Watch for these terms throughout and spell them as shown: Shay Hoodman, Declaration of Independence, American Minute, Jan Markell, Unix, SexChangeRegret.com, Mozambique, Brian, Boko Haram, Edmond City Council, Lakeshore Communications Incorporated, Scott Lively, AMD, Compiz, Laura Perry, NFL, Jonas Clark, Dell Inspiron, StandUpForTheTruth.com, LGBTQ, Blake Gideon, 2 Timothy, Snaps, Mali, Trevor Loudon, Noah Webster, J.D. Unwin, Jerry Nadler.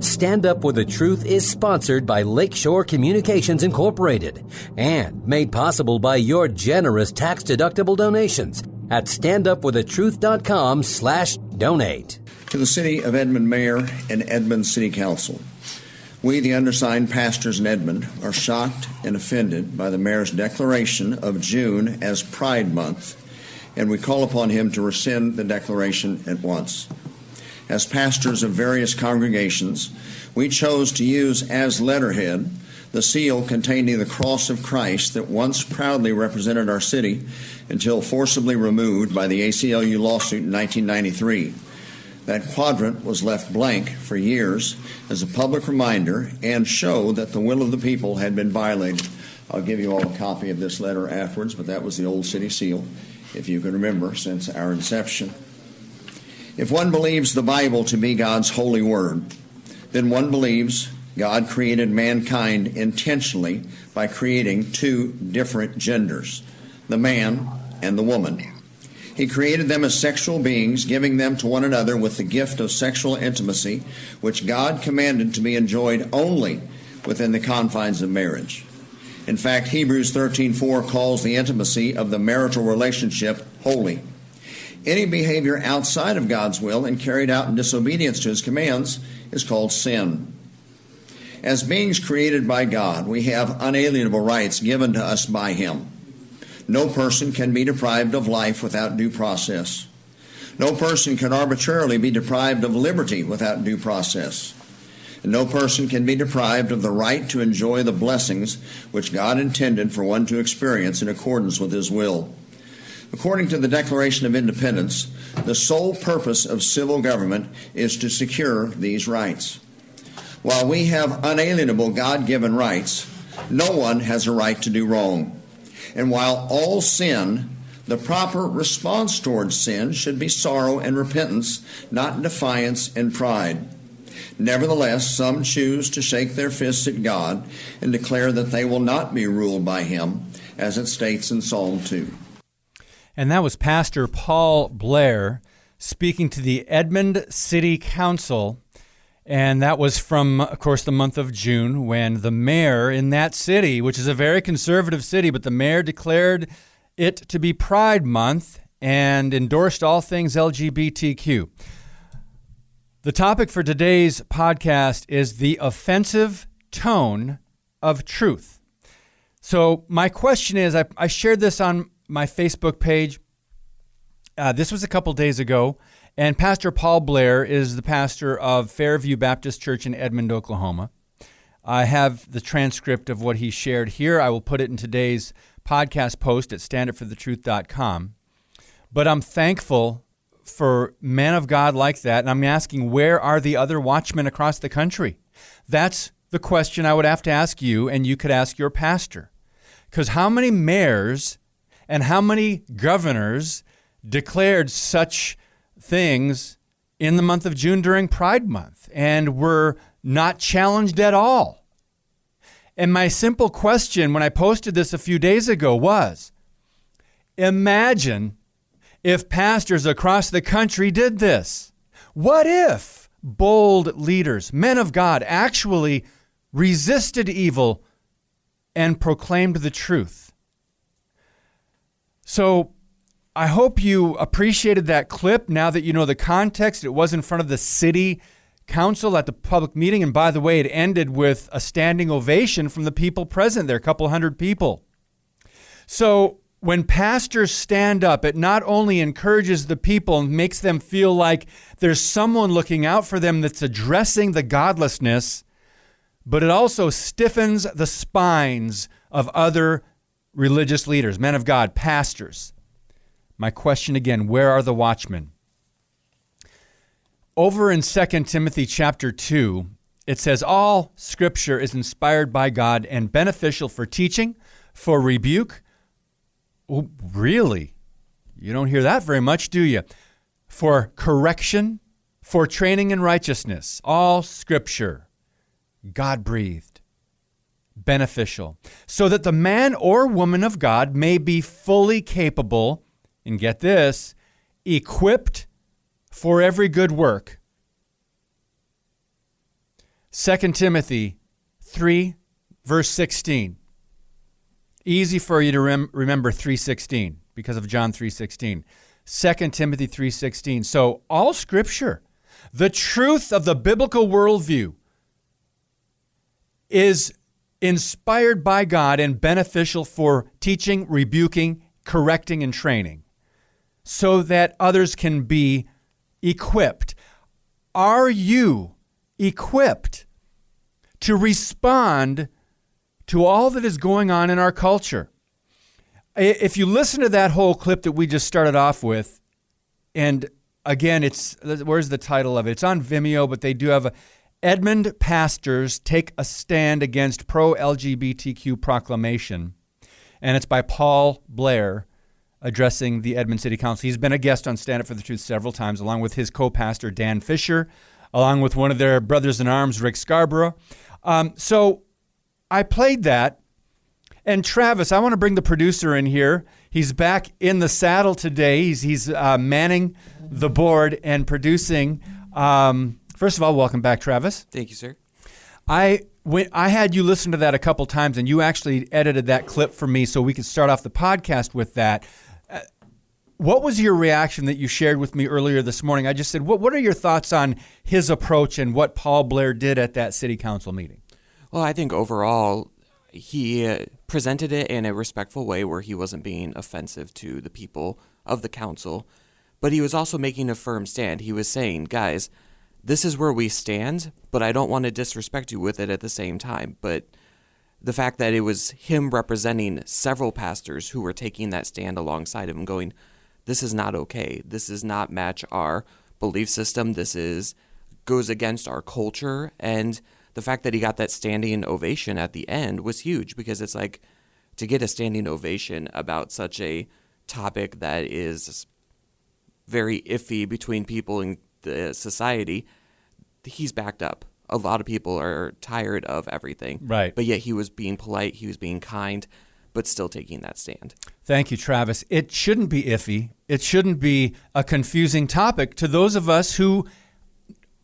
Stand Up for the Truth is sponsored by Lakeshore Communications Incorporated and made possible by your generous tax-deductible donations at StandUpForTheTruth.com/donate. To the City of Edmond Mayor and Edmond City Council, we, the undersigned pastors in Edmond, are shocked and offended by the Mayor's declaration of June as Pride Month, and we call upon him to rescind the declaration at once. As pastors of various congregations, we chose to use as letterhead the seal containing the cross of Christ that once proudly represented our city until forcibly removed by the ACLU lawsuit in 1993. That quadrant was left blank for years as a public reminder and show that the will of the people had been violated. I'll give you all a copy of this letter afterwards, but that was the old city seal, if you can remember, since our inception. If one believes the Bible to be God's holy word, then one believes God created mankind intentionally by creating two different genders, the man and the woman. He created them as sexual beings, giving them to one another with the gift of sexual intimacy, which God commanded to be enjoyed only within the confines of marriage. In fact, Hebrews 13:4 calls the intimacy of the marital relationship holy. Any behavior outside of God's will and carried out in disobedience to his commands is called sin. As beings created by God, we have unalienable rights given to us by him. No person can be deprived of life without due process. No person can arbitrarily be deprived of liberty without due process. And no person can be deprived of the right to enjoy the blessings which God intended for one to experience in accordance with his will. According to the Declaration of Independence, the sole purpose of civil government is to secure these rights. While we have unalienable God-given rights, no one has a right to do wrong. And while all sin, the proper response towards sin should be sorrow and repentance, not defiance and pride. Nevertheless, some choose to shake their fists at God and declare that they will not be ruled by him, as it states in Psalm 2. And that was Pastor Paul Blair speaking to the Edmond City Council. And that was from, of course, the month of June, when the mayor in that city, which is a very conservative city, but the mayor declared it to be Pride Month and endorsed all things LGBTQ. The topic for today's podcast is the offensive tone of truth. So my question is, I shared this on my Facebook page. This was a couple days ago. And Pastor Paul Blair is the pastor of Fairview Baptist Church in Edmond, Oklahoma. I have the transcript of what he shared here. I will put it in today's podcast post at StandUpForTheTruth.com. But I'm thankful for men of God like that. And I'm asking, where are the other watchmen across the country? That's the question I would have to ask you, and you could ask your pastor. Because how many mayors and how many governors declared such things in the month of June during Pride Month and were not challenged at all? And my simple question when I posted this a few days ago was, imagine if pastors across the country did this. What if bold leaders, men of God, actually resisted evil and proclaimed the truth? So I hope you appreciated that clip. Now that you know the context, it was in front of the city council at the public meeting. And by the way, it ended with a standing ovation from the people present there, a couple hundred people. So when pastors stand up, it not only encourages the people and makes them feel like there's someone looking out for them that's addressing the godlessness, but it also stiffens the spines of other religious leaders, men of God, pastors. My question again, where are the watchmen? Over in 2 Timothy chapter 2, it says, all Scripture is inspired by God and beneficial for teaching, for rebuke. Oh, really? You don't hear that very much, do you? For correction, for training in righteousness. All Scripture, God-breathed, beneficial, so that the man or woman of God may be fully capable, and get this, equipped for every good work. 2 Timothy 3, verse 16. Easy for you to remember 3:16 because of John 3:16. 2 Timothy 3:16. So all Scripture, the truth of the biblical worldview, is inspired by God and beneficial for teaching, rebuking, correcting, and training so that others can be equipped. Are you equipped to respond to all that is going on in our culture? If you listen to that whole clip that we just started off with, and again, where's the title of it? It's on Vimeo, but they do have Edmond Pastors Take a Stand Against Pro-LGBTQ Proclamation, and it's by Paul Blair addressing the Edmond City Council. He's been a guest on Stand Up for the Truth several times, along with his co-pastor, Dan Fisher, along with one of their brothers in arms, Rick Scarborough. So I played that, and Travis, I want to bring the producer in here. He's back in the saddle today. He's manning the board and producing. First of all, welcome back, Travis. Thank you, sir. I had you listen to that a couple times, and you actually edited that clip for me so we could start off the podcast with that. What was your reaction that you shared with me earlier this morning? I just said, what are your thoughts on his approach and what Paul Blair did at that city council meeting? Well, I think overall he presented it in a respectful way where he wasn't being offensive to the people of the council, but he was also making a firm stand. He was saying, guys, this is where we stand, but I don't want to disrespect you with it at the same time. But the fact that it was him representing several pastors who were taking that stand alongside him going, this is not okay. This does not match our belief system. This goes against our culture. And the fact that he got that standing ovation at the end was huge, because it's like, to get a standing ovation about such a topic that is very iffy between people in the society, he's backed up. A lot of people are tired of everything. Right. But yet he was being polite. He was being kind, but still taking that stand. Thank you, Travis. It shouldn't be iffy. It shouldn't be a confusing topic to those of us who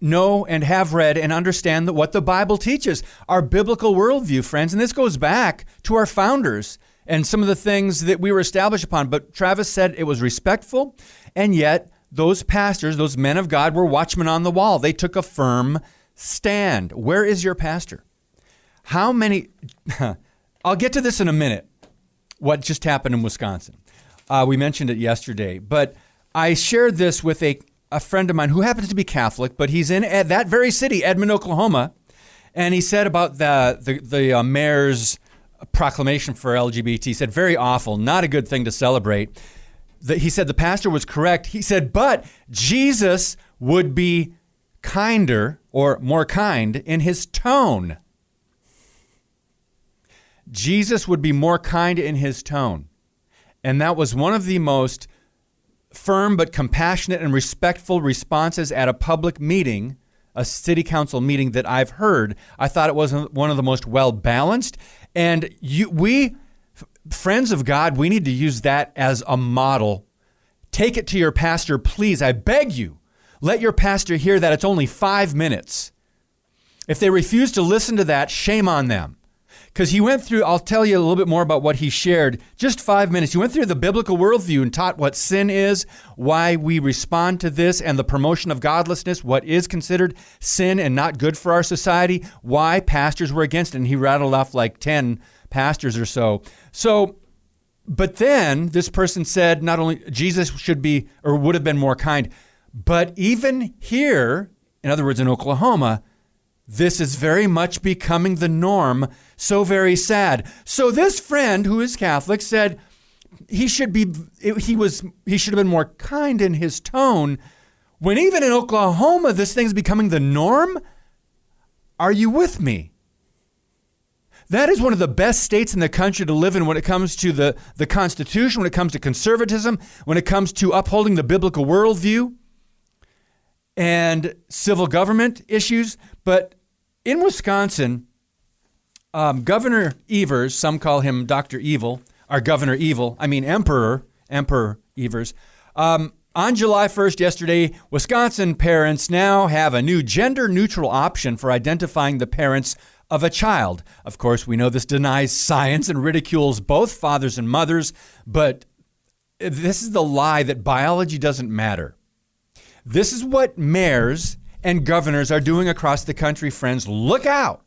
know and have read and understand that what the Bible teaches, our biblical worldview, friends. And this goes back to our founders and some of the things that we were established upon. But Travis said it was respectful, and yet those pastors, those men of God, were watchmen on the wall. They took a firm stand. Where is your pastor? How many... I'll get to this in a minute, what just happened in Wisconsin. We mentioned it yesterday, but I shared this with a friend of mine who happens to be Catholic, but he's in that very city, Edmond, Oklahoma, and he said about the mayor's proclamation for LGBT, he said, very awful, not a good thing to celebrate. He said the pastor was correct. He said, but Jesus would be kinder or more kind in his tone. Jesus would be more kind in his tone. And that was one of the most firm but compassionate and respectful responses at a public meeting, a city council meeting, that I've heard. I thought it was one of the most well-balanced. And we, friends of God, we need to use that as a model. Take it to your pastor, please. I beg you, let your pastor hear that it's only 5 minutes. If they refuse to listen to that, shame on them. Because he went through, I'll tell you a little bit more about what he shared, just 5 minutes. He went through the biblical worldview and taught what sin is, why we respond to this, and the promotion of godlessness, what is considered sin and not good for our society, why pastors were against it. And he rattled off like 10 pastors or so. So, but then this person said not only Jesus should be or would have been more kind, but even here, in other words, in Oklahoma, this is very much becoming the norm. So very sad. So this friend who is Catholic said he should have been more kind in his tone, when even in Oklahoma, this thing's becoming the norm. Are you with me? That is one of the best states in the country to live in when it comes to the Constitution, when it comes to conservatism, when it comes to upholding the biblical worldview and civil government issues. But in Wisconsin, Governor Evers, some call him Dr. Evil, or Governor Evil, Emperor Evers, On July 1st yesterday, Wisconsin parents now have a new gender-neutral option for identifying the parents of a child. Of course, we know this denies science and ridicules both fathers and mothers, but this is the lie that biology doesn't matter. This is what mayors and governors are doing across the country, friends. Look out,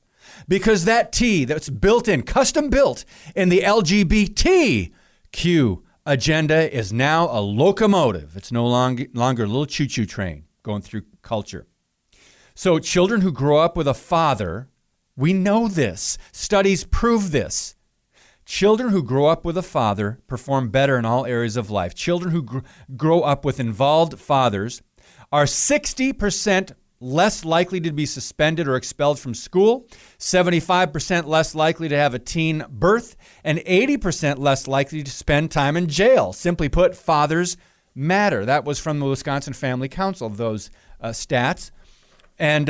because that T that's built in, custom built in the LGBTQ agenda is now a locomotive. It's no longer a little choo-choo train going through culture. So children who grow up with a father, we know this. Studies prove this. Children who grow up with a father perform better in all areas of life. Children who grow up with involved fathers are 60% less likely to be suspended or expelled from school, 75% less likely to have a teen birth, and 80% less likely to spend time in jail. Simply put, fathers matter. That was from the Wisconsin Family Council, those stats. And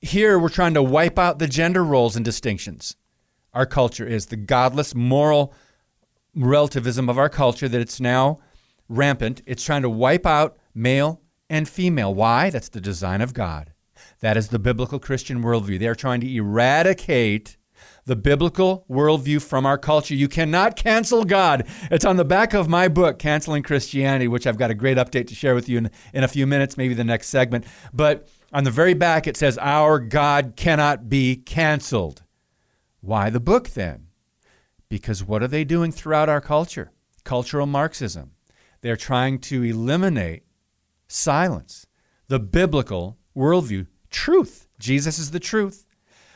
here we're trying to wipe out the gender roles and distinctions. Our culture is the godless moral relativism of our culture that it's now rampant. It's trying to wipe out male and female. Why? That's the design of God. That is the biblical Christian worldview. They are trying to eradicate the biblical worldview from our culture. You cannot cancel God. It's on the back of my book, Canceling Christianity, which I've got a great update to share with you in a few minutes, maybe the next segment. But on the very back, it says, our God cannot be canceled. Why the book then? Because what are they doing throughout our culture? Cultural Marxism. They're trying to eliminate silence, the biblical worldview, truth. Jesus is the truth.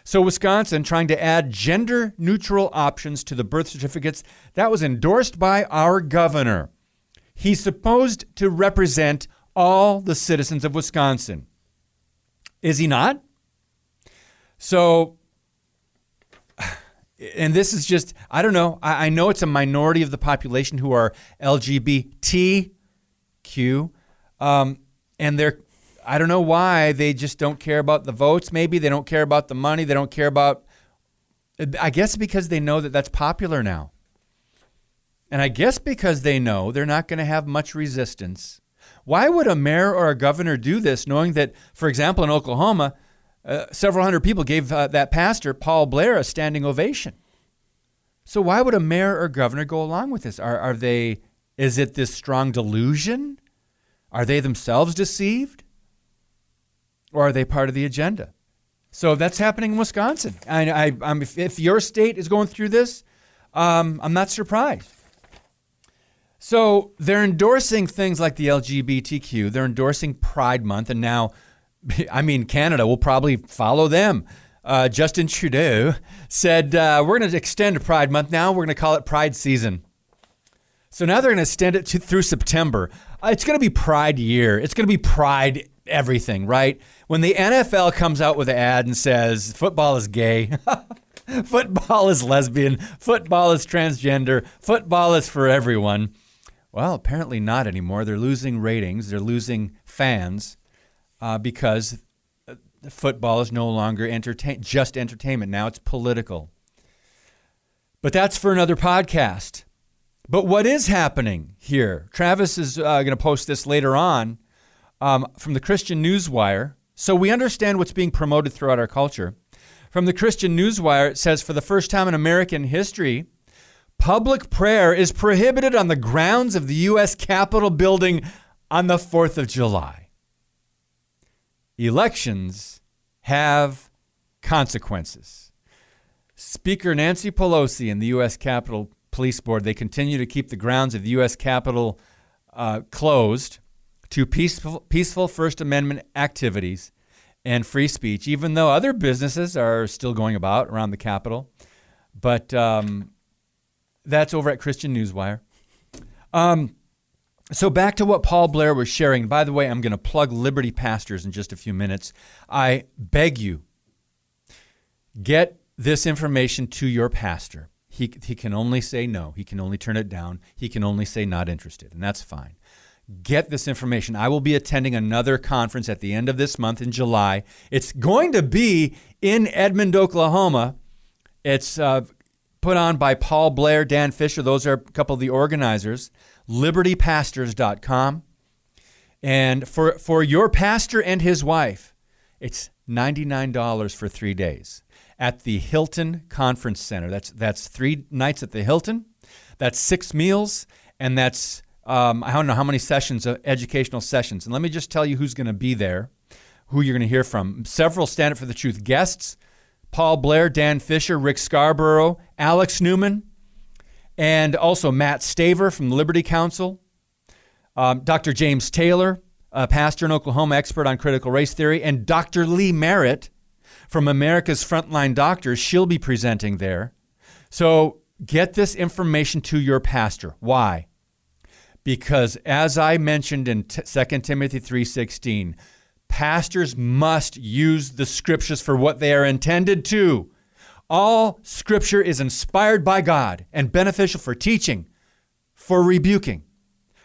So Wisconsin trying to add gender-neutral options to the birth certificates that was endorsed by our governor. He's supposed to represent all the citizens of Wisconsin. Is he not? So, and this is just, I don't know. I know it's a minority of the population who are LGBTQ. And they're, I don't know why, they just don't care about the votes, maybe. They don't care about the money. They don't care about, I guess because they know that that's popular now. And I guess because they know they're not going to have much resistance. Why would a mayor or a governor do this, knowing that, for example, in Oklahoma, several hundred people gave that pastor, Paul Blair, a standing ovation? So why would a mayor or governor go along with this? Are they, is it this strong delusion? Are they themselves deceived? Or are they part of the agenda? So that's happening in Wisconsin. I'm, if your state is going through this, I'm not surprised. So they're endorsing things like the LGBTQ. They're endorsing Pride Month. And now, I mean, Canada will probably follow them. Justin Trudeau said, we're going to extend Pride Month now. We're going to call it Pride Season. So now they're going to extend it through September. It's going to be Pride Year. It's going to be Pride everything, right? When the NFL comes out with an ad and says, football is gay, football is lesbian, football is transgender, football is for everyone. Well, apparently not anymore. They're losing ratings. They're losing fans because football is no longer just entertainment. Now it's political. But that's for another podcast. But what is happening here? Travis is going to post this later on from the Christian Newswire. So we understand what's being promoted throughout our culture. From the Christian Newswire, it says, for the first time in American history, public prayer is prohibited on the grounds of the U.S. Capitol building on the 4th of July. Elections have consequences. Speaker Nancy Pelosi in the U.S. Capitol Police Board, they continue to keep the grounds of the U.S. Capitol closed to peaceful First Amendment activities and free speech, even though other businesses are still going about around the Capitol. But that's over at Christian Newswire. So back to what Paul Blair was sharing. By the way, I'm going to plug Liberty Pastors in just a few minutes. I beg you, get this information to your pastor. He can only say no. He can only turn it down. He can only say not interested, and that's fine. Get this information. I will be attending another conference at the end of this month in July. It's going to be in Edmond, Oklahoma. It's put on by Paul Blair, Dan Fisher. Those are a couple of the organizers. LibertyPastors.com. And for your pastor and his wife, it's $99 for 3 days at the Hilton Conference Center. That's 3 nights at the Hilton. That's 6 meals, and that's I don't know how many sessions, educational sessions. And let me just tell you who's going to be there, who you're going to hear from. Several Stand Up for the Truth guests: Paul Blair, Dan Fisher, Rick Scarborough, Alex Newman, and also Matt Staver from the Liberty Counsel, Dr. James Taylor, a pastor in Oklahoma, expert on critical race theory, and Dr. Lee Merritt from America's Frontline Doctors. She'll be presenting there. So get this information to your pastor. Why? Because as I mentioned in 2 Timothy 3:16, pastors must use the scriptures for what they are intended to. All scripture is inspired by God and beneficial for teaching, for rebuking,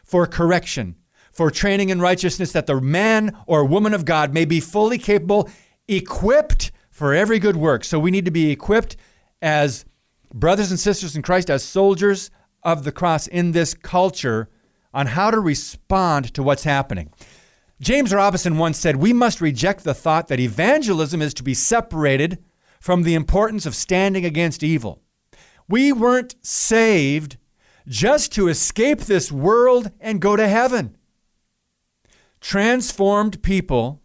for correction, for training in righteousness, that the man or woman of God may be fully capable, equipped for every good work. So we need to be equipped as brothers and sisters in Christ, as soldiers of the cross in this culture, on how to respond to what's happening. James Robinson once said, "We must reject the thought that evangelism is to be separated from the importance of standing against evil." We weren't saved just to escape this world and go to heaven. Transformed people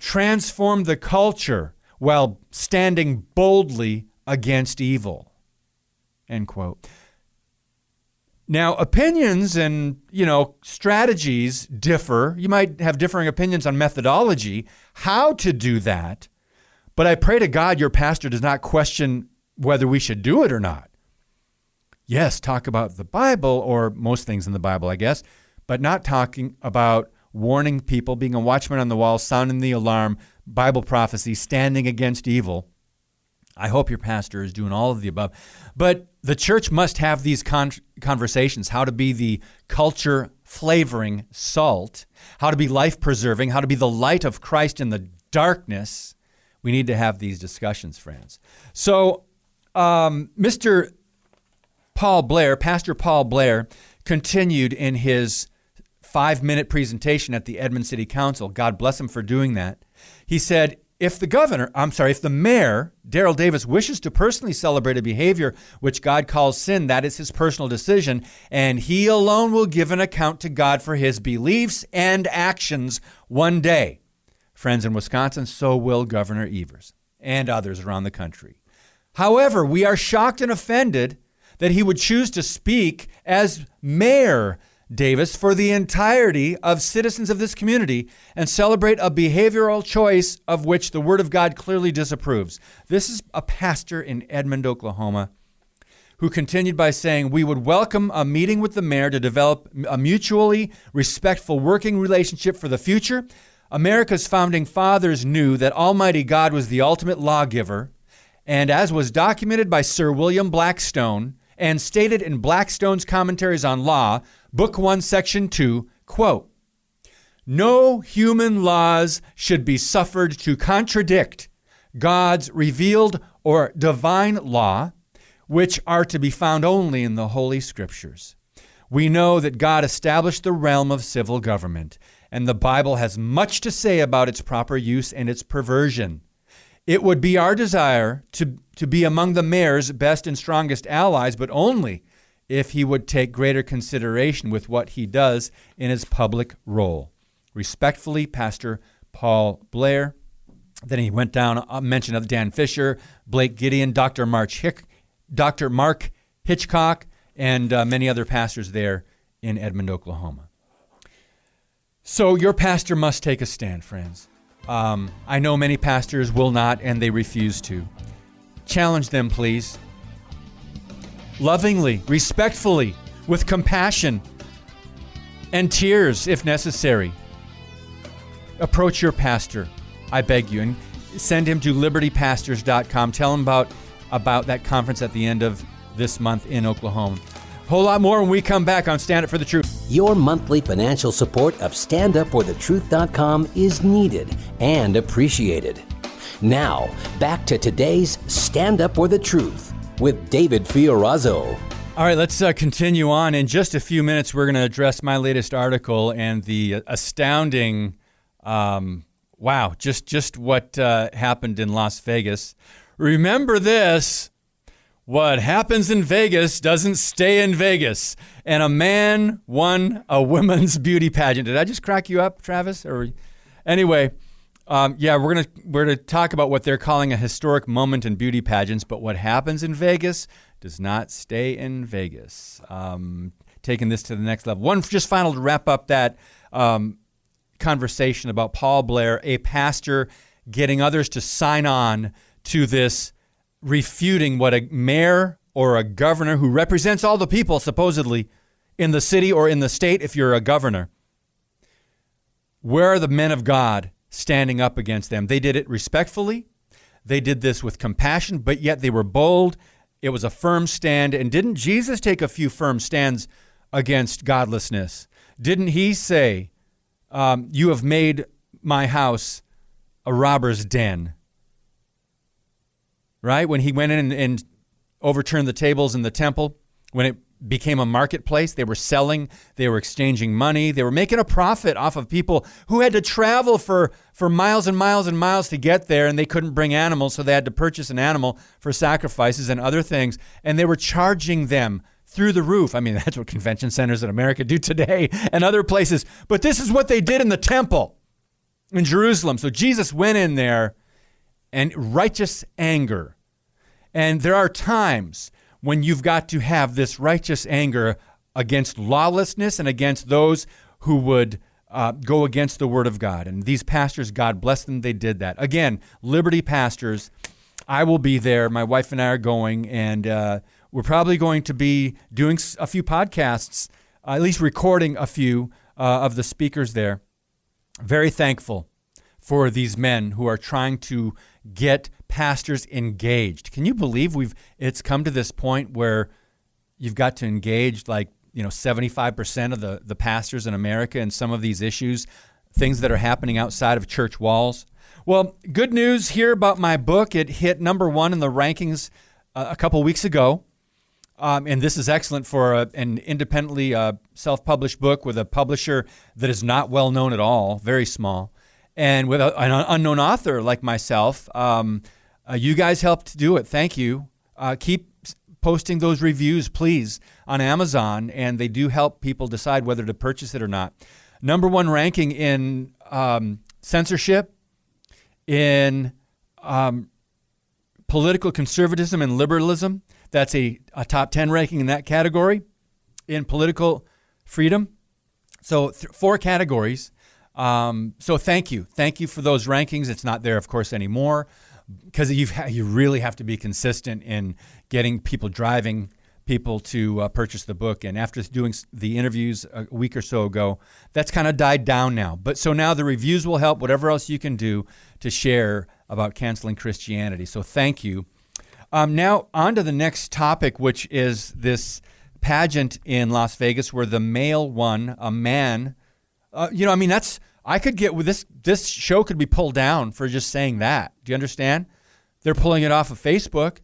transform the culture while standing boldly against evil. End quote. Now, opinions and, strategies differ. You might have differing opinions on methodology, how to do that. But I pray to God your pastor does not question whether we should do it or not. Yes, talk about the Bible, or most things in the Bible, I guess, but not talking about warning people, being a watchman on the wall, sounding the alarm, Bible prophecy, standing against evil. I hope your pastor is doing all of the above. But the church must have these conversations, how to be the culture-flavoring salt, how to be life-preserving, how to be the light of Christ in the darkness. We need to have these discussions, friends. So Mr. Paul Blair, Pastor Paul Blair, continued in his 5-minute presentation at the Edmond City Council. God bless him for doing that. He said, if the mayor, Daryl Davis, wishes to personally celebrate a behavior which God calls sin, that is his personal decision, and he alone will give an account to God for his beliefs and actions one day. Friends, in Wisconsin, so will Governor Evers and others around the country. However, we are shocked and offended that he would choose to speak as Mayor Davis for the entirety of citizens of this community and celebrate a behavioral choice of which the Word of God clearly disapproves. This is a pastor in Edmond, Oklahoma, who continued by saying, "We would welcome a meeting with the mayor to develop a mutually respectful working relationship for the future. America's founding fathers knew that Almighty God was the ultimate lawgiver, and as was documented by Sir William Blackstone and stated in Blackstone's Commentaries on Law, Book 1, Section 2, quote, no human laws should be suffered to contradict God's revealed or divine law, which are to be found only in the Holy Scriptures. We know that God established the realm of civil government, and the Bible has much to say about its proper use and its perversion. It would be our desire to be among the mayor's best and strongest allies, but only if he would take greater consideration with what he does in his public role. Respectfully, Pastor Paul Blair." Then he went down, mention of Dan Fisher, Blake Gideon, Dr. Mark Hitchcock, and many other pastors there in Edmond, Oklahoma. So your pastor must take a stand, friends. I know many pastors will not, and they refuse to. Challenge them, please. Lovingly, respectfully, with compassion and tears if necessary. Approach your pastor, I beg you, and send him to libertypastors.com. Tell him about that conference at the end of this month in Oklahoma. Whole lot more when we come back on Stand Up for the Truth. Your monthly financial support of StandUpForTheTruth.com is needed and appreciated. Now, back to today's Stand Up for the Truth with David Fiorazzo All right, let's continue on. In just a few minutes, we're going to address my latest article and the astounding, just what happened in Las Vegas. Remember this, what happens in Vegas doesn't stay in Vegas. And a man won a women's beauty pageant. Did I just crack you up, Travis? Or anyway, we're gonna talk about what they're calling a historic moment in beauty pageants, but what happens in Vegas does not stay in Vegas. Taking this to the next level. One just final to wrap up that conversation about Paul Blair, a pastor getting others to sign on to this, refuting what a mayor or a governor who represents all the people supposedly in the city or in the state if you're a governor. Where are the men of God standing up against them? They did it respectfully. They did this with compassion, but yet they were bold. It was a firm stand. And didn't Jesus take a few firm stands against godlessness? Didn't he say, you have made my house a robber's den? Right? When he went in and overturned the tables in the temple, when it became a marketplace, they were selling, they were exchanging money, they were making a profit off of people who had to travel for miles and miles and miles to get there, and they couldn't bring animals, so they had to purchase an animal for sacrifices and other things, and they were charging them through the roof. I mean, that's what convention centers in America do today and other places, but this is what they did in the temple in Jerusalem. So Jesus went in there and righteous anger, and there are times when you've got to have this righteous anger against lawlessness and against those who would go against the Word of God. And these pastors, God bless them, they did that. Again, Liberty Pastors, I will be there. My wife and I are going, and we're probably going to be doing a few podcasts, at least recording a few of the speakers there. Very thankful for these men who are trying to get pastors engaged. Can you believe it's come to this point where you've got to engage 75% of the pastors in America in some of these issues, things that are happening outside of church walls? Well, good news here about my book. It hit number one in the rankings a couple weeks ago. And this is excellent for an independently self-published book with a publisher that is not well known at all, very small, and with an unknown author like myself. You guys helped do it. Thank you. Keep posting those reviews, please, on Amazon, and they do help people decide whether to purchase it or not. Number one ranking in censorship, in political conservatism and liberalism. That's a top 10 ranking in that category, in political freedom. So four categories. So thank you. Thank you for those rankings. It's not there, of course, anymore, because you really have to be consistent in getting people, driving people to purchase the book. And after doing the interviews a week or so ago, that's kind of died down now. But so now the reviews will help, whatever else you can do to share about canceling Christianity. So thank you. Now on to the next topic, which is this pageant in Las Vegas where the male won, a man. I could get with this show could be pulled down for just saying that. Do you understand? They're pulling it off of Facebook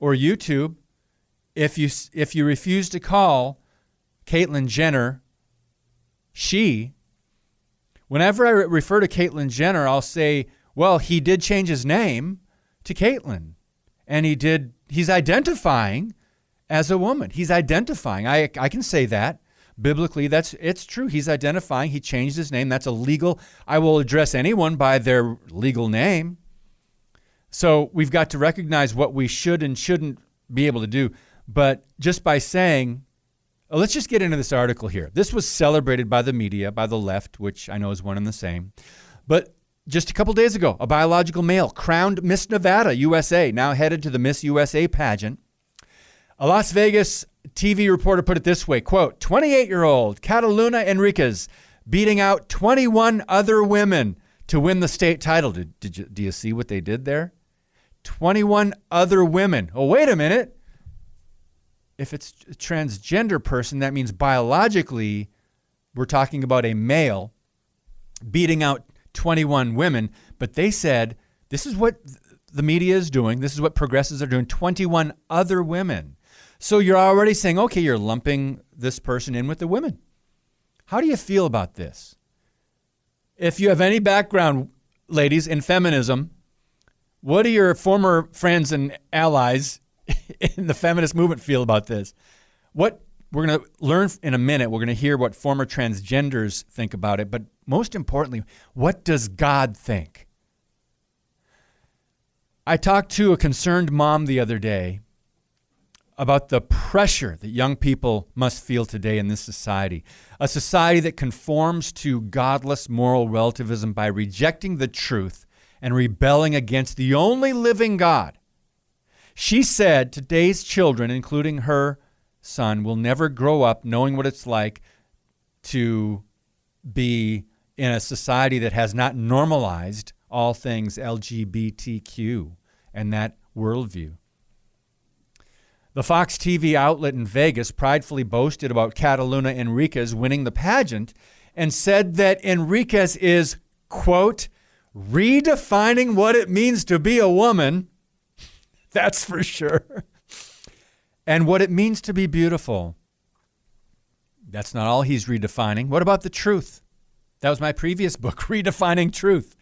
or YouTube. If you refuse to call Caitlyn Jenner, she. Whenever I refer to Caitlyn Jenner, I'll say, well, he did change his name to Caitlyn, and he's identifying as a woman. He's identifying. I can say that. Biblically, it's true. He's identifying. He changed his name. That's illegal. I will address anyone by their legal name. So we've got to recognize what we should and shouldn't be able to do. But just by saying, let's just get into this article here. This was celebrated by the media, by the left, which I know is one and the same. But just a couple days ago, a biological male crowned Miss Nevada USA, now headed to the Miss USA pageant. A Las Vegas TV reporter put it this way, quote, 28-year-old Cataluna Enriquez beating out 21 other women to win the state title. Do you see what they did there? 21 other women. Oh, wait a minute. If it's a transgender person, that means biologically we're talking about a male beating out 21 women. But they said, this is what the media is doing. This is what progressives are doing. 21 other women. So you're already saying, okay, you're lumping this person in with the women. How do you feel about this? If you have any background, ladies, in feminism, what do your former friends and allies in the feminist movement feel about this? What we're going to learn in a minute, we're going to hear what former transgenders think about it, but most importantly, what does God think? I talked to a concerned mom the other day about the pressure that young people must feel today in this society, a society that conforms to godless moral relativism by rejecting the truth and rebelling against the only living God. She said today's children, including her son, will never grow up knowing what it's like to be in a society that has not normalized all things LGBTQ and that worldview. The Fox TV outlet in Vegas pridefully boasted about Cataluna Enriquez winning the pageant and said that Enriquez is, quote, redefining what it means to be a woman, that's for sure, and what it means to be beautiful. That's not all he's redefining. What about the truth? That was my previous book, Redefining Truth.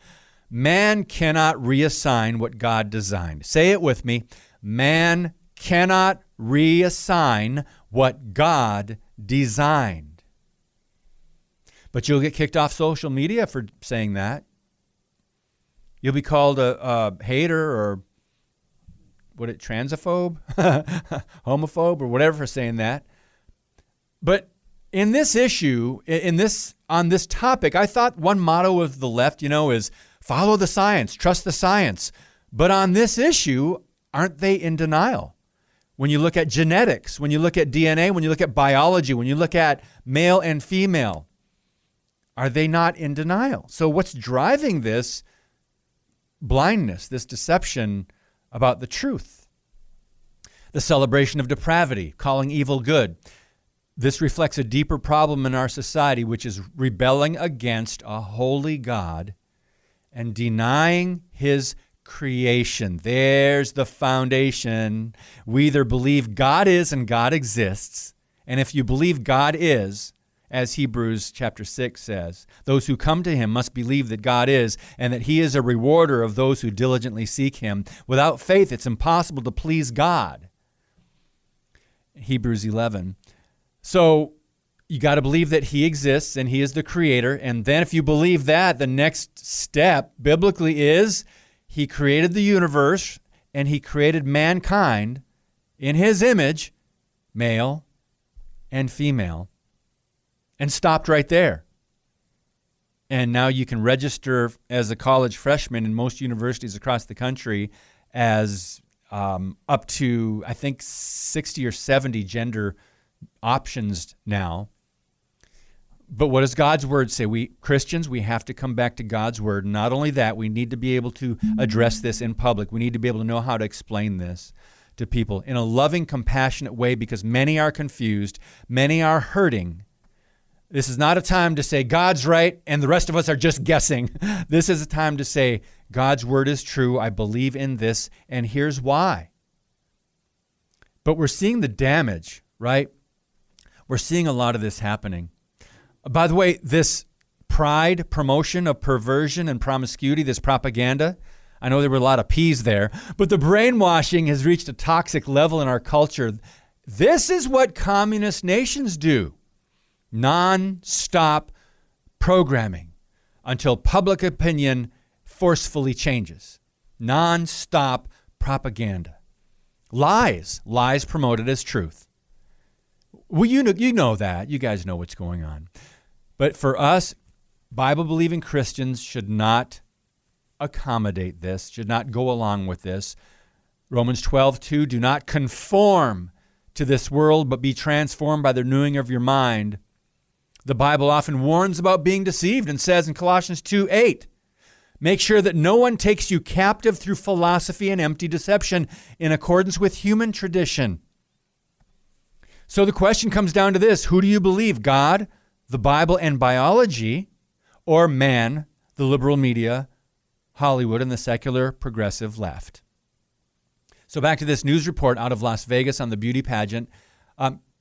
Man cannot reassign what God designed. Say it with me. Man cannot reassign what God designed. But you'll get kicked off social media for saying that. You'll be called a hater or transphobe, homophobe, or whatever for saying that. But in this issue, on this topic, I thought one motto of the left, is follow the science, trust the science. But on this issue, aren't they in denial? When you look at genetics, when you look at DNA, when you look at biology, when you look at male and female, are they not in denial? So what's driving this blindness, this deception about the truth? The celebration of depravity, calling evil good. This reflects a deeper problem in our society, which is rebelling against a holy God and denying his creation. There's the foundation. We either believe God is and God exists, and if you believe God is, as Hebrews chapter 6 says, those who come to him must believe that God is and that he is a rewarder of those who diligently seek him. Without faith, it's impossible to please God. Hebrews 11. So you got to believe that he exists and he is the creator. And then if you believe that, the next step biblically is he created the universe and he created mankind in his image, male and female. And stopped right there. And now you can register as a college freshman in most universities across the country as up to, I think, 60 or 70 gender options now. But what does God's word say? We Christians, we have to come back to God's word. Not only that, we need to be able to address this in public. We need to be able to know how to explain this to people in a loving, compassionate way, because many are confused, many are hurting. This is not a time to say God's right and the rest of us are just guessing. This is a time to say God's word is true. I believe in this, and here's why. But we're seeing the damage, right? We're seeing a lot of this happening. By the way, this pride promotion of perversion and promiscuity, this propaganda, I know there were a lot of P's there, but the brainwashing has reached a toxic level in our culture. This is what communist nations do. Non-stop programming until public opinion forcefully changes. Non-stop propaganda. Lies promoted as truth. Well, you know that. You guys know what's going on. But for us, Bible-believing Christians should not accommodate this, should not go along with this. Romans 12:2, do not conform to this world, but be transformed by the renewing of your mind. The Bible often warns about being deceived and says in Colossians 2:8, make sure that no one takes you captive through philosophy and empty deception in accordance with human tradition. So the question comes down to this: who do you believe, God, the Bible, and biology, or man, the liberal media, Hollywood, and the secular progressive left? So back to this news report out of Las Vegas on the beauty pageant.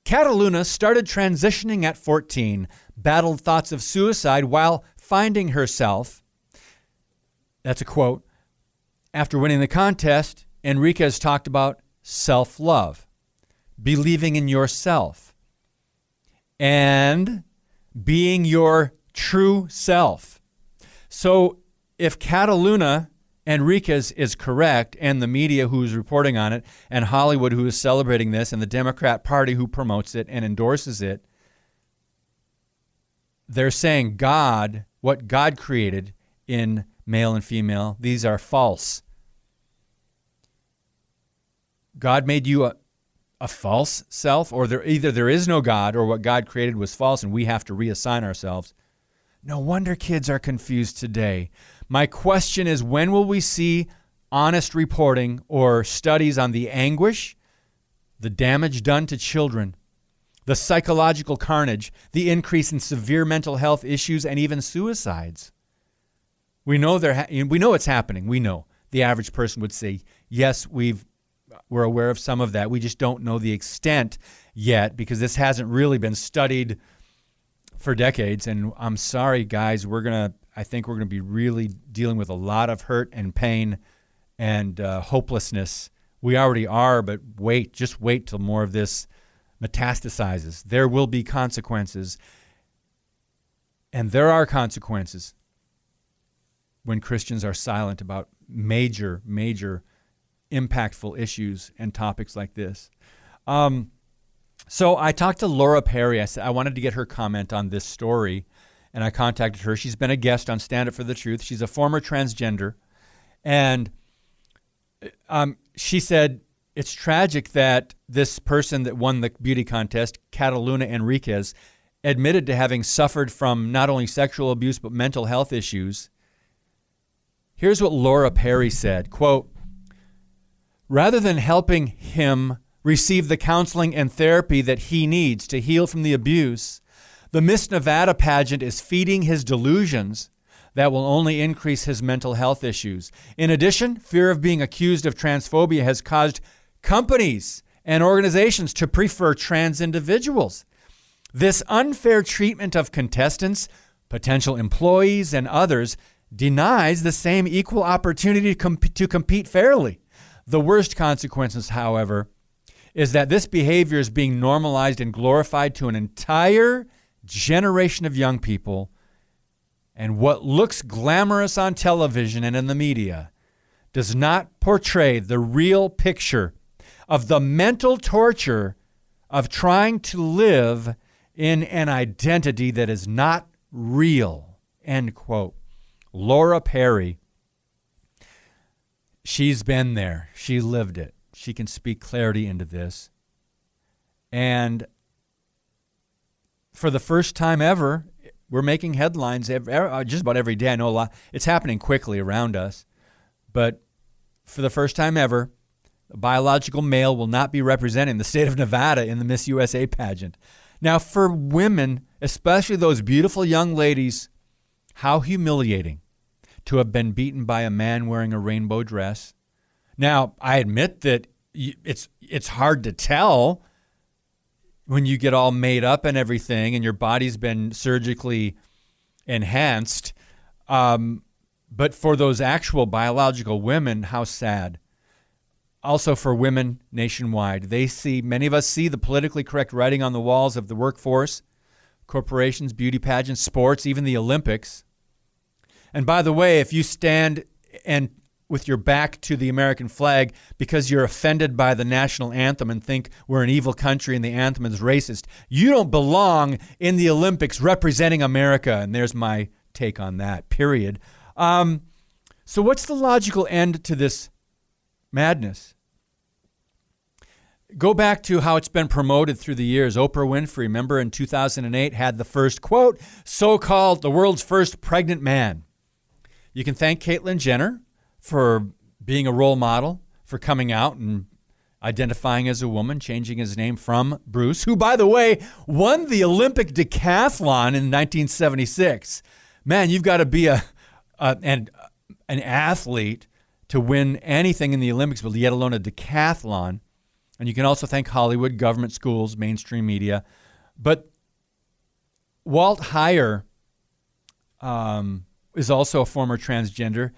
Cataluna started transitioning at 14, battled thoughts of suicide while finding herself. That's a quote. After winning the contest, Enriquez talked about self-love, believing in yourself, and being your true self. So if Cataluna Enriquez is correct, and the media who's reporting on it, and Hollywood who is celebrating this, and the Democrat Party who promotes it and endorses it, they're saying God, what God created in male and female, these are false. God made you a false self, or either there is no God, or what God created was false, and we have to reassign ourselves. No wonder kids are confused today. My question is, when will we see honest reporting or studies on the anguish, the damage done to children, the psychological carnage, the increase in severe mental health issues, and even suicides? We know it's happening. We know. The average person would say, yes, we're aware of some of that. We just don't know the extent yet, because this hasn't really been studied for decades. And I'm sorry, guys, I think we're going to be really dealing with a lot of hurt and pain and hopelessness. We already are, but just wait till more of this metastasizes. There will be consequences. And there are consequences when Christians are silent about major, major impactful issues and topics like this. So I talked to Laura Perry. I said I wanted to get her comment on this story, and I contacted her. She's been a guest on Stand Up for the Truth. She's a former transgender, and she said it's tragic that this person that won the beauty contest, Cataluna Enriquez, admitted to having suffered from not only sexual abuse but mental health issues. Here's what Laura Perry said, quote, "Rather than helping him receive the counseling and therapy that he needs to heal from the abuse, the Miss Nevada pageant is feeding his delusions that will only increase his mental health issues. In addition, fear of being accused of transphobia has caused companies and organizations to prefer trans individuals. This unfair treatment of contestants, potential employees, and others denies the same equal opportunity to compete fairly. The worst consequences, however, is that this behavior is being normalized and glorified to an entire generation of young people, and what looks glamorous on television and in the media does not portray the real picture of the mental torture of trying to live in an identity that is not real," end quote. Laura Perry, she's been there. She lived it. She can speak clarity into this. And for the first time ever, we're making headlines just about every day. I know a lot. It's happening quickly around us. But for the first time ever, a biological male will not be representing the state of Nevada in the Miss USA pageant. Now, for women, especially those beautiful young ladies, how humiliating to have been beaten by a man wearing a rainbow dress. Now, I admit that it's hard to tell when you get all made up and everything and your body's been surgically enhanced. But for those actual biological women, how sad. Also for women nationwide, many of us see the politically correct writing on the walls of the workforce, corporations, beauty pageants, sports, even the Olympics. And by the way, if you stand and with your back to the American flag because you're offended by the national anthem and think we're an evil country and the anthem is racist, you don't belong in the Olympics representing America. And there's my take on that, period. So what's the logical end to this madness? Go back to how it's been promoted through the years. Oprah Winfrey, remember in 2008, had the first, quote, so-called the world's first pregnant man. You can thank Caitlyn Jenner for being a role model, for coming out and identifying as a woman, changing his name from Bruce, who, by the way, won the Olympic decathlon in 1976. Man, you've got to be an athlete to win anything in the Olympics, but yet alone a decathlon. And you can also thank Hollywood, government schools, mainstream media. But Walt Heyer is also a former transgender,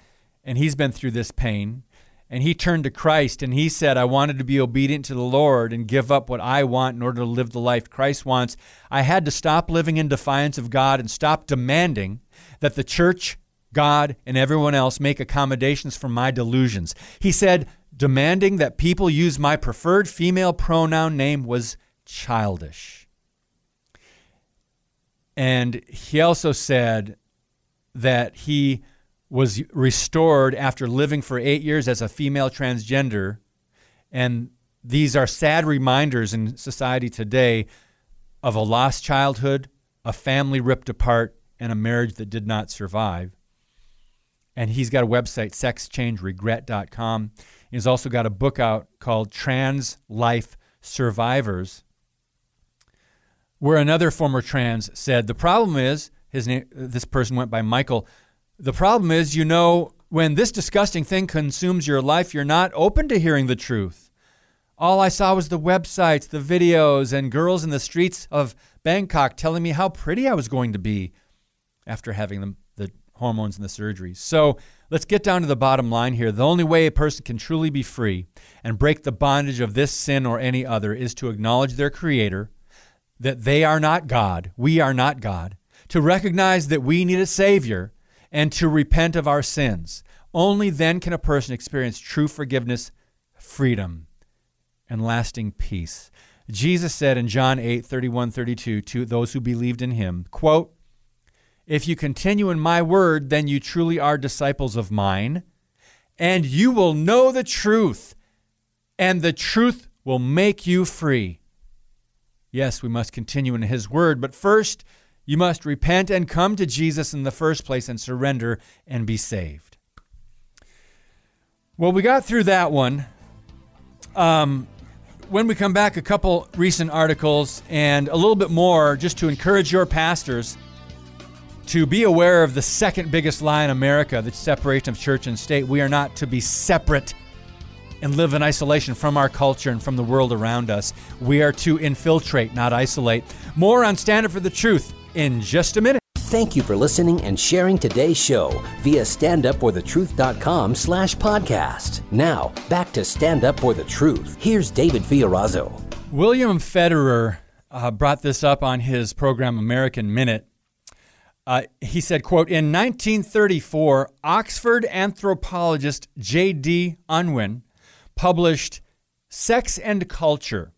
and he's been through this pain. And he turned to Christ, and he said, I wanted to be obedient to the Lord and give up what I want in order to live the life Christ wants. I had to stop living in defiance of God and stop demanding that the church, God, and everyone else make accommodations for my delusions. He said, demanding that people use my preferred female pronoun name was childish. And he also said that he was restored after living for 8 years as a female transgender. And these are sad reminders in society today of a lost childhood, a family ripped apart, and a marriage that did not survive. And he's got a website, sexchangeregret.com. He's also got a book out called Trans Life Survivors, where another former trans said, the problem is, his name, this person went by Michael, the problem is, you know, when this disgusting thing consumes your life, you're not open to hearing the truth. All I saw was the websites, the videos, and girls in the streets of Bangkok telling me how pretty I was going to be after having the hormones and the surgery. So let's get down to the bottom line here. The only way a person can truly be free and break the bondage of this sin or any other is to acknowledge their Creator, that they are not God, we are not God, to recognize that we need a Savior, and to repent of our sins. Only then can a person experience true forgiveness, freedom, and lasting peace. Jesus said in John 8:31-32 to those who believed in him, quote, if you continue in my word, then you truly are disciples of mine, and you will know the truth, and the truth will make you free. Yes, we must continue in his word, but first, you must repent and come to Jesus in the first place and surrender and be saved. Well, we got through that one. When we come back, a couple recent articles and a little bit more just to encourage your pastors to be aware of the second biggest lie in America, the separation of church and state. We are not to be separate and live in isolation from our culture and from the world around us. We are to infiltrate, not isolate. More on Stand Up for the Truth in just a minute. Thank you for listening and sharing today's show via StandUpForTheTruth.com/podcast. Now, back to Stand Up for the Truth. Here's David Fiorazzo. William Federer brought this up on his program, American Minute. He said, quote, in 1934, Oxford anthropologist J.D. Unwin published Sex and Culture,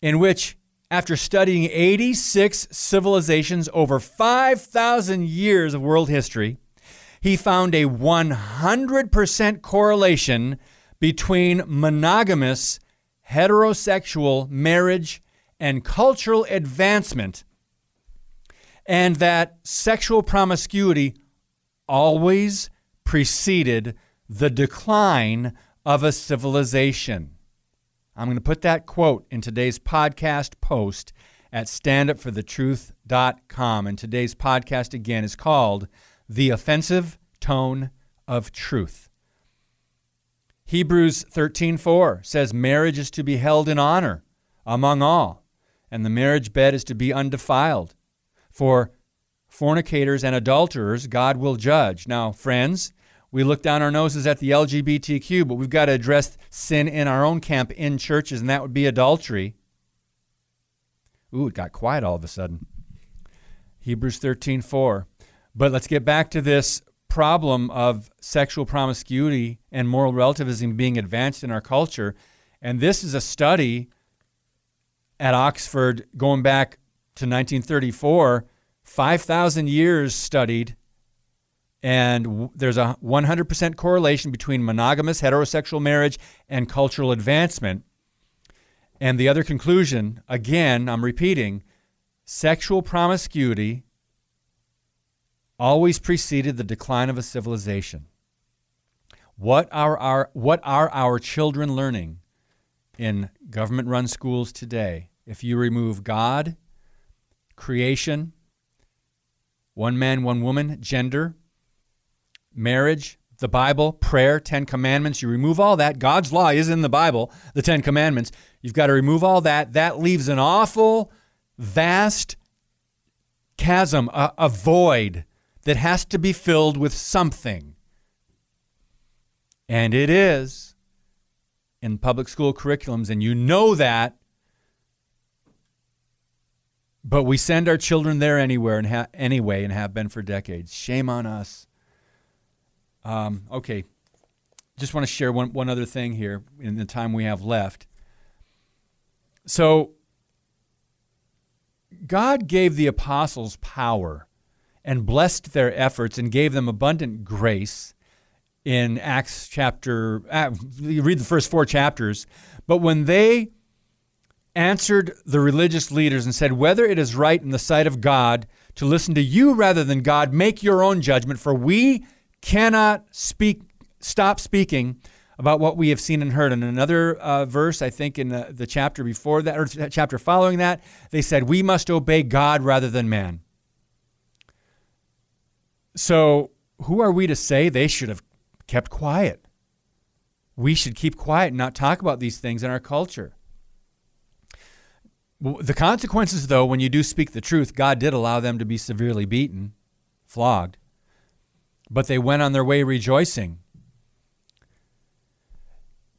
in which, after studying 86 civilizations over 5,000 years of world history, he found a 100% correlation between monogamous heterosexual marriage and cultural advancement, and that sexual promiscuity always preceded the decline of a civilization. I'm going to put that quote in today's podcast post at StandUpForTheTruth.com. And today's podcast, again, is called The Offensive Tone of Truth. Hebrews 13:4 says, marriage is to be held in honor among all, and the marriage bed is to be undefiled. For fornicators and adulterers, God will judge. Now, friends, we look down our noses at the LGBTQ, but we've got to address sin in our own camp in churches, and that would be adultery. Ooh, it got quiet all of a sudden. Hebrews 13:4. But let's get back to this problem of sexual promiscuity and moral relativism being advanced in our culture. And this is a study at Oxford going back to 1934, 5,000 years studied. And there's a 100% correlation between monogamous heterosexual marriage and cultural advancement. And the other conclusion, again, I'm repeating, sexual promiscuity always preceded the decline of a civilization. What are our children learning in government-run schools today? If you remove God, creation, one man, one woman, gender, marriage, the Bible, prayer, Ten Commandments. You remove all that. God's law is in the Bible, the Ten Commandments. You've got to remove all that. That leaves an awful, vast chasm, a void that has to be filled with something. And it is in public school curriculums, and you know that, but we send our children there anyway and have been for decades. Shame on us. Okay, just want to share one other thing here in the time we have left. So God gave the apostles power and blessed their efforts and gave them abundant grace in Acts chapter, you read the first 4 chapters, but when they answered the religious leaders and said, whether it is right in the sight of God to listen to you rather than God, make your own judgment, for we cannot stop speaking about what we have seen and heard. And another verse, I think in the chapter before that, or chapter following that, they said, we must obey God rather than man. So who are we to say they should have kept quiet? We should keep quiet and not talk about these things in our culture. The consequences, though, when you do speak the truth, God did allow them to be severely beaten, flogged, but they went on their way rejoicing.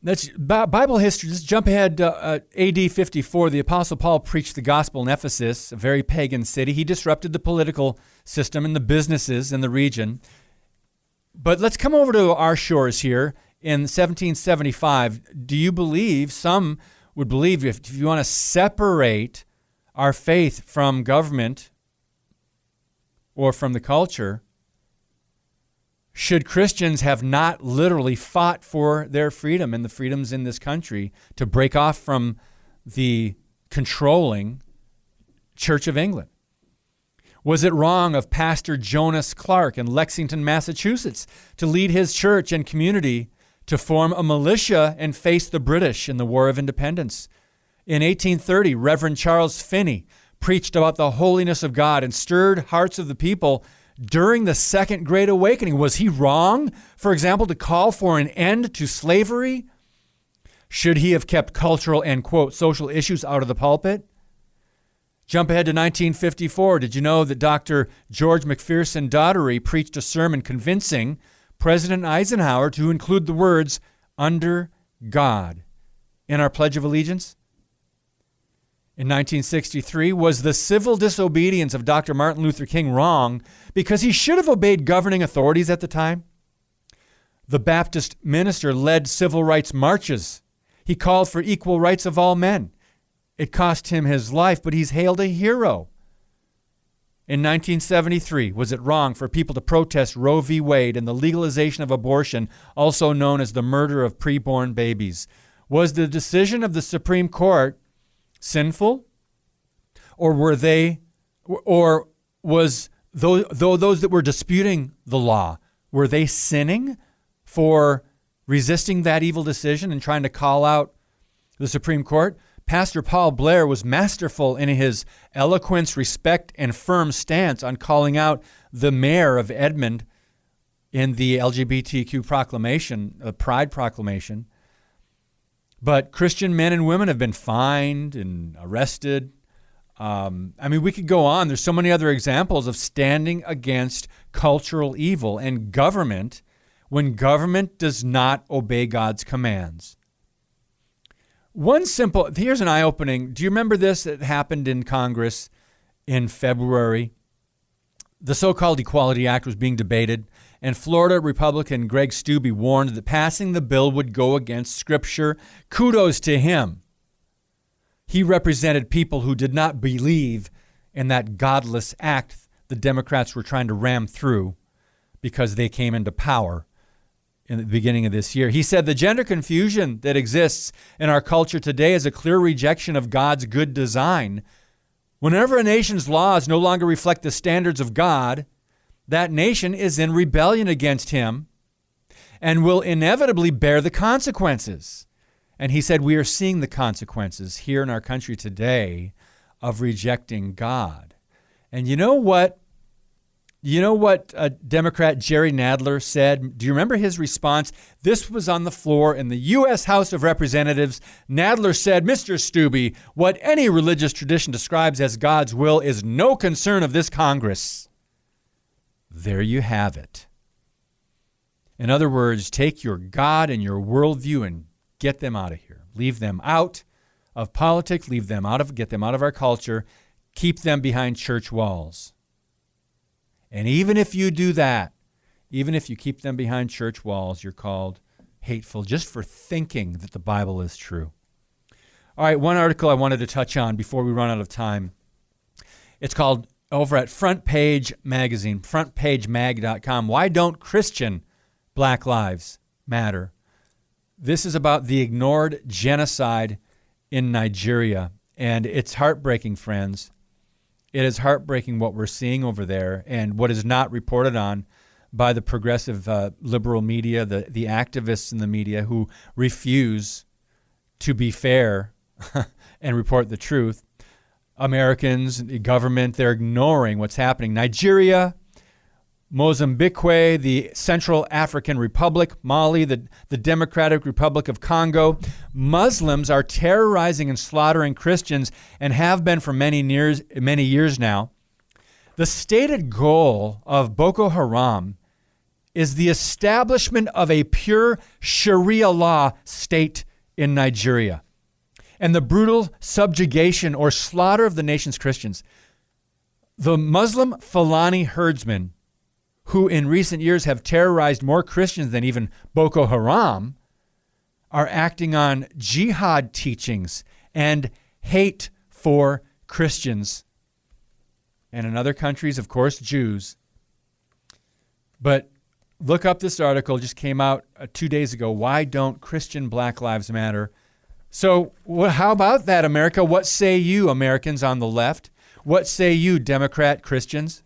That's Bible history. Just jump ahead to AD 54. The Apostle Paul preached the gospel in Ephesus, a very pagan city. He disrupted the political system and the businesses in the region. But let's come over to our shores here in 1775. Do you believe, some would believe, if you want to separate our faith from government or from the culture, should Christians have not literally fought for their freedom and the freedoms in this country to break off from the controlling Church of England? Was it wrong of Pastor Jonas Clark in Lexington, Massachusetts, to lead his church and community to form a militia and face the British in the War of Independence? In 1830, Reverend Charles Finney preached about the holiness of God and stirred hearts of the people during the Second Great Awakening. Was he wrong, for example, to call for an end to slavery? Should he have kept cultural and, quote, social issues out of the pulpit? Jump ahead to 1954. Did you know that Dr. George McPherson Doddery preached a sermon convincing President Eisenhower to include the words "under God" in our Pledge of Allegiance? In 1963, was the civil disobedience of Dr. Martin Luther King wrong because he should have obeyed governing authorities at the time? The Baptist minister led civil rights marches. He called for equal rights of all men. It cost him his life, but he's hailed a hero. In 1973, was it wrong for people to protest Roe v. Wade and the legalization of abortion, also known as the murder of preborn babies? Was the decision of the Supreme Court sinful, or was those that were disputing the law, were they sinning for resisting that evil decision and trying to call out the Supreme Court? Pastor Paul Blair was masterful in his eloquence, respect, and firm stance on calling out the mayor of Edmond in the LGBTQ proclamation, the Pride Proclamation. But Christian men and women have been fined and arrested. I mean, we could go on. There's so many other examples of standing against cultural evil and government when government does not obey God's commands. Here's an eye-opening. Do you remember this that happened in Congress in February? The so-called Equality Act was being debated, and Florida Republican Greg Stubbe warned that passing the bill would go against Scripture. Kudos to him. He represented people who did not believe in that godless act the Democrats were trying to ram through because they came into power in the beginning of this year. He said the gender confusion that exists in our culture today is a clear rejection of God's good design. Whenever a nation's laws no longer reflect the standards of God, that nation is in rebellion against him and will inevitably bear the consequences. And he said, we are seeing the consequences here in our country today of rejecting God. And you know what? You know what Democrat Jerry Nadler said? Do you remember his response? This was on the floor in the U.S. House of Representatives. Nadler said, "Mr. Stubbe, what any religious tradition describes as God's will is no concern of this Congress." There you have it. In other words, take your God and your worldview and get them out of here. Leave them out of politics. Leave them out of, get them out of our culture. Keep them behind church walls. And even if you do that, even if you keep them behind church walls, you're called hateful just for thinking that the Bible is true. All right, one article I wanted to touch on before we run out of time. It's called, over at Front Page Magazine, frontpagemag.com, "Why Don't Christian Black Lives Matter?" This is about the ignored genocide in Nigeria, and it's heartbreaking, friends. It is heartbreaking what we're seeing over there and what is not reported on by the progressive liberal media, the activists in the media who refuse to be fair and report the truth. Americans, the government, they're ignoring what's happening. Nigeria, Mozambique, the Central African Republic, Mali, the Democratic Republic of Congo. Muslims are terrorizing and slaughtering Christians and have been for many years now. The stated goal of Boko Haram is the establishment of a pure Sharia law state in Nigeria and the brutal subjugation or slaughter of the nation's Christians. The Muslim Fulani herdsmen, who in recent years have terrorized more Christians than even Boko Haram, are acting on jihad teachings and hate for Christians. And in other countries, of course, Jews. But look up this article, just came out 2 days ago, "Why Don't Christian Black Lives Matter?" So how about that, America? What say you, Americans on the left? What say you, Democrat Christians?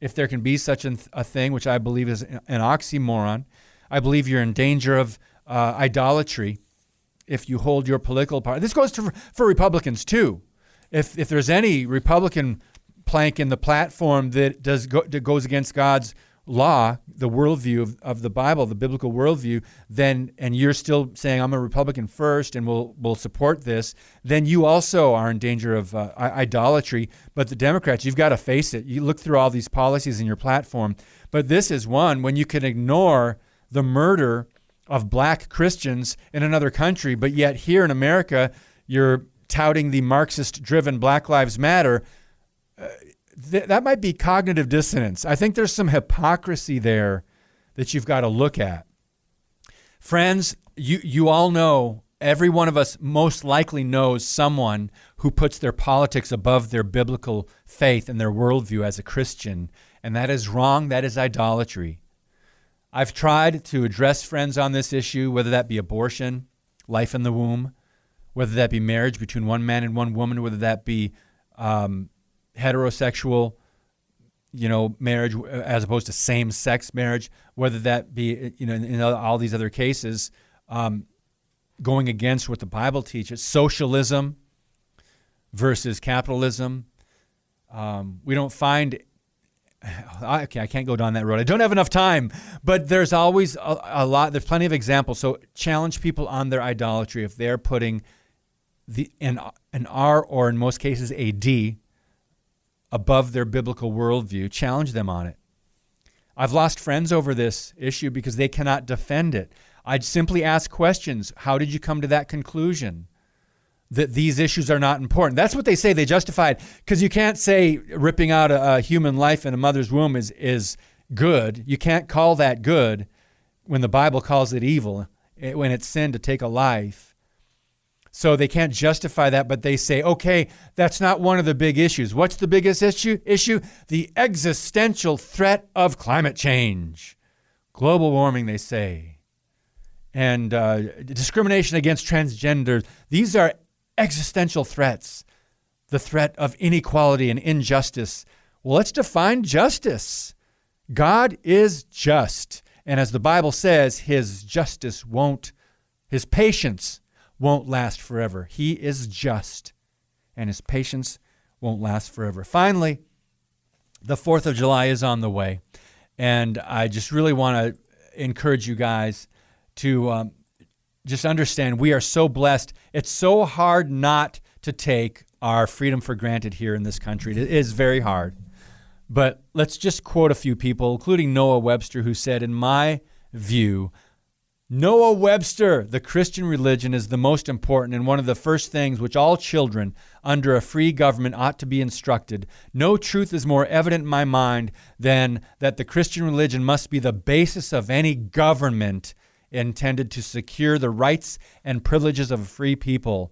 If there can be such a thing, which I believe is an oxymoron. I believe you're in danger of idolatry if you hold your political party. This goes for Republicans, too. If there's any Republican plank in the platform that goes against God's law, the worldview of the Bible, the biblical worldview, then, and you're still saying, "I'm a Republican first and we'll support this," then you also are in danger of idolatry. But the Democrats, you've got to face it. You look through all these policies in your platform, but this is one when you can ignore the murder of black Christians in another country, but yet here in America, you're touting the Marxist-driven Black Lives Matter. That might be cognitive dissonance. I think there's some hypocrisy there that you've got to look at. Friends, you all know, every one of us most likely knows someone who puts their politics above their biblical faith and their worldview as a Christian, and that is wrong. That is idolatry. I've tried to address friends on this issue, whether that be abortion, life in the womb, whether that be marriage between one man and one woman, whether that be heterosexual, marriage as opposed to same-sex marriage, whether that be, in all these other cases, going against what the Bible teaches, socialism versus capitalism. We don't find... Okay, I can't go down that road. I don't have enough time, but there's always a lot. There's plenty of examples. So challenge people on their idolatry if they're putting an R, or in most cases a D, above their biblical worldview. Challenge them on it. I've lost friends over this issue because they cannot defend it. I'd simply ask questions. How did you come to that conclusion that these issues are not important? That's what they say. They justify it because you can't say ripping out a human life in a mother's womb is good. You can't call that good when the Bible calls it evil, when it's sin to take a life. So they can't justify that, but they say, okay, that's not one of the big issues. What's the biggest issue? The existential threat of climate change. Global warming, they say. And discrimination against transgenders. These are existential threats. The threat of inequality and injustice. Well, let's define justice. God is just. And as the Bible says, his patience won't last forever. He is just, and his patience won't last forever. Finally, The 4th of July is on the way, and I just really want to encourage you guys to just understand we are so blessed. It's so hard not to take our freedom for granted here in this country. It is very hard. But let's just quote a few people, including Noah Webster, who said, in my view, Noah Webster, the Christian religion is the most important and one of the first things which all children under a free government ought to be instructed. No truth is more evident in my mind than that the Christian religion must be the basis of any government intended to secure the rights and privileges of a free people.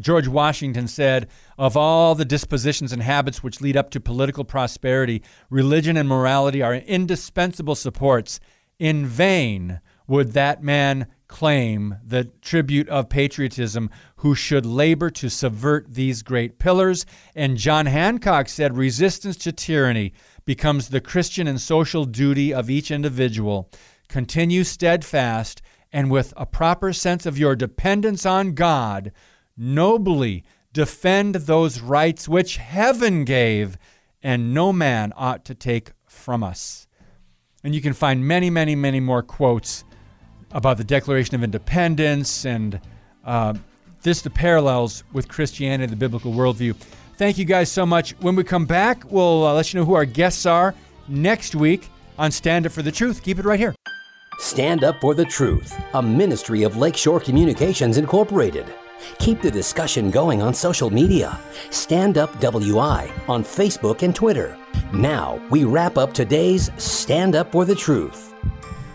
George Washington said, of all the dispositions and habits which lead up to political prosperity, religion and morality are indispensable supports. In vain would that man claim the tribute of patriotism who should labor to subvert these great pillars. And John Hancock said, resistance to tyranny becomes the Christian and social duty of each individual. Continue steadfast and with a proper sense of your dependence on God, nobly defend those rights which heaven gave, and no man ought to take from us. And you can find many, many, many more quotes about the Declaration of Independence and the parallels with Christianity and the biblical worldview. Thank you guys so much. When we come back, we'll let you know who our guests are next week on Stand Up for the Truth. Keep it right here. Stand Up for the Truth, a ministry of Lakeshore Communications Incorporated. Keep the discussion going on social media. Stand Up WI on Facebook and Twitter. Now, we wrap up today's Stand Up for the Truth.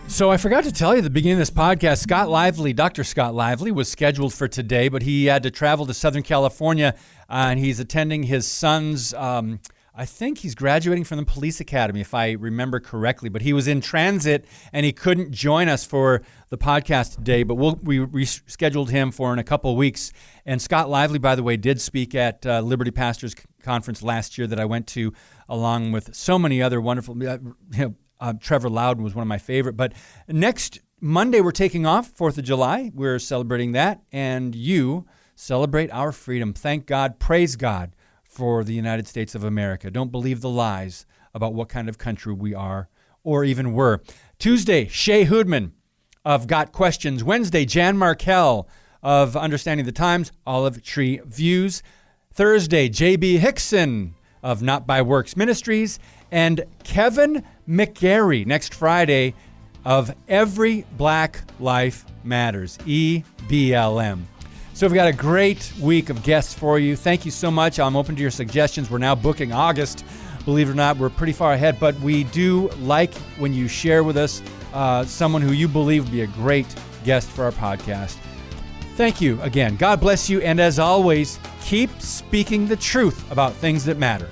So I forgot to tell you at the beginning of this podcast, Scott Lively, Dr. Scott Lively, was scheduled for today, but he had to travel to Southern California, and he's attending his son's, I think he's graduating from the police academy, if I remember correctly. But he was in transit, and he couldn't join us for the podcast today. But we rescheduled him for in a couple of weeks. And Scott Lively, by the way, did speak at Liberty Pastors Conference last year that I went to, along with so many other wonderful... Trevor Loudon was one of my favorite. But next Monday, we're taking off, 4th of July. We're celebrating that. And you celebrate our freedom. Thank God. Praise God for the United States of America. Don't believe the lies about what kind of country we are or even were. Tuesday, Shay Hoodman of Got Questions. Wednesday, Jan Markell of Understanding the Times, Olive Tree Views. Thursday, J.B. Hickson of Not by Works Ministries. And Kevin McGarry next Friday of Every Black Life Matters, EBLM. So we've got a great week of guests for you. Thank you so much. I'm open to your suggestions. We're now booking August. Believe it or not, we're pretty far ahead, but we do like when you share with us someone who you believe would be a great guest for our podcast. Thank you again. God bless you. And as always, keep speaking the truth about things that matter.